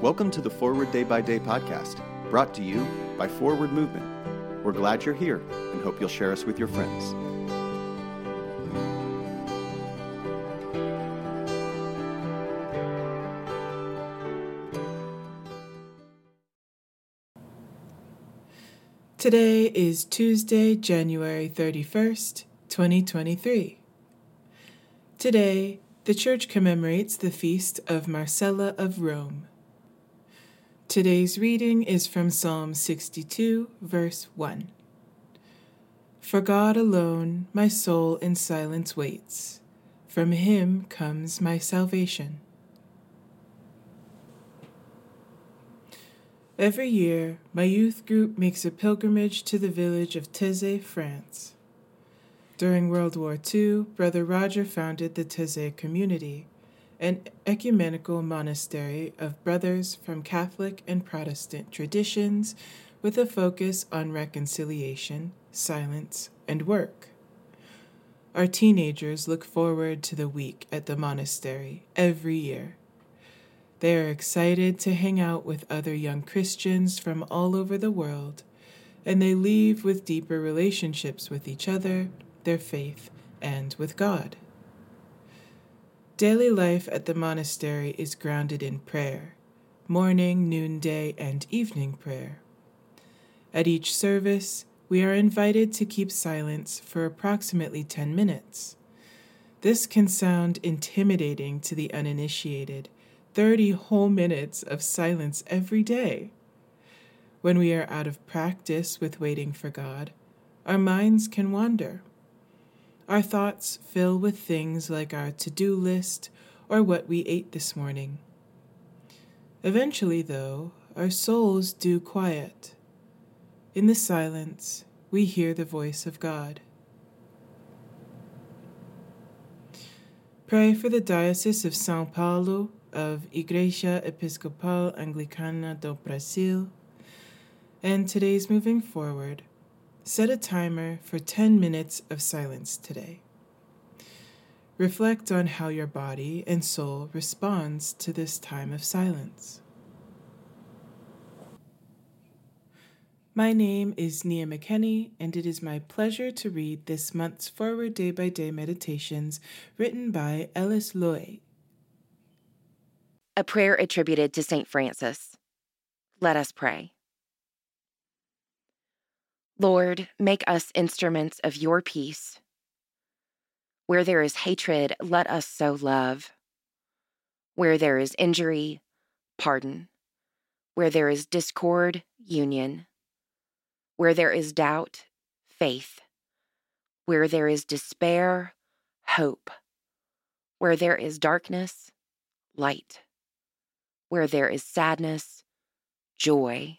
Welcome to the Forward Day by Day podcast, brought to you by Forward Movement. We're glad you're here and hope you'll share us with your friends. Today is Tuesday, January 31st, 2023. Today, the Church commemorates the feast of Marcella of Rome. Today's reading is from Psalm 62, verse 1. For God alone my soul in silence waits. From him comes my salvation. Every year, my youth group makes a pilgrimage to the village of Taizé, France. During World War II, Brother Roger founded the Taizé Community, an ecumenical monastery of brothers from Catholic and Protestant traditions with a focus on reconciliation, silence, and work. Our teenagers look forward to the week at the monastery every year. They are excited to hang out with other young Christians from all over the world, and they leave with deeper relationships with each other, their faith, and with God. Daily life at the monastery is grounded in prayer, morning, noonday, and evening prayer. At each service, we are invited to keep silence for approximately 10 minutes. This can sound intimidating to the uninitiated, 30 whole minutes of silence every day. When we are out of practice with waiting for God, our minds can wander. Our thoughts fill with things like our to-do list or what we ate this morning. Eventually, though, our souls do quiet. In the silence, we hear the voice of God. Pray for the Diocese of São Paulo, of Igreja Episcopal Anglicana do Brasil, and today's moving forward, set a timer for 10 minutes of silence today. Reflect on how your body and soul responds to this time of silence. My name is Nia McKenney, and it is my pleasure to read this month's Forward Day by Day meditations written by Ellis Loy. A prayer attributed to St. Francis. Let us pray. Lord, make us instruments of your peace. Where there is hatred, let us sow love. Where there is injury, pardon. Where there is discord, union. Where there is doubt, faith. Where there is despair, hope. Where there is darkness, light. Where there is sadness, joy.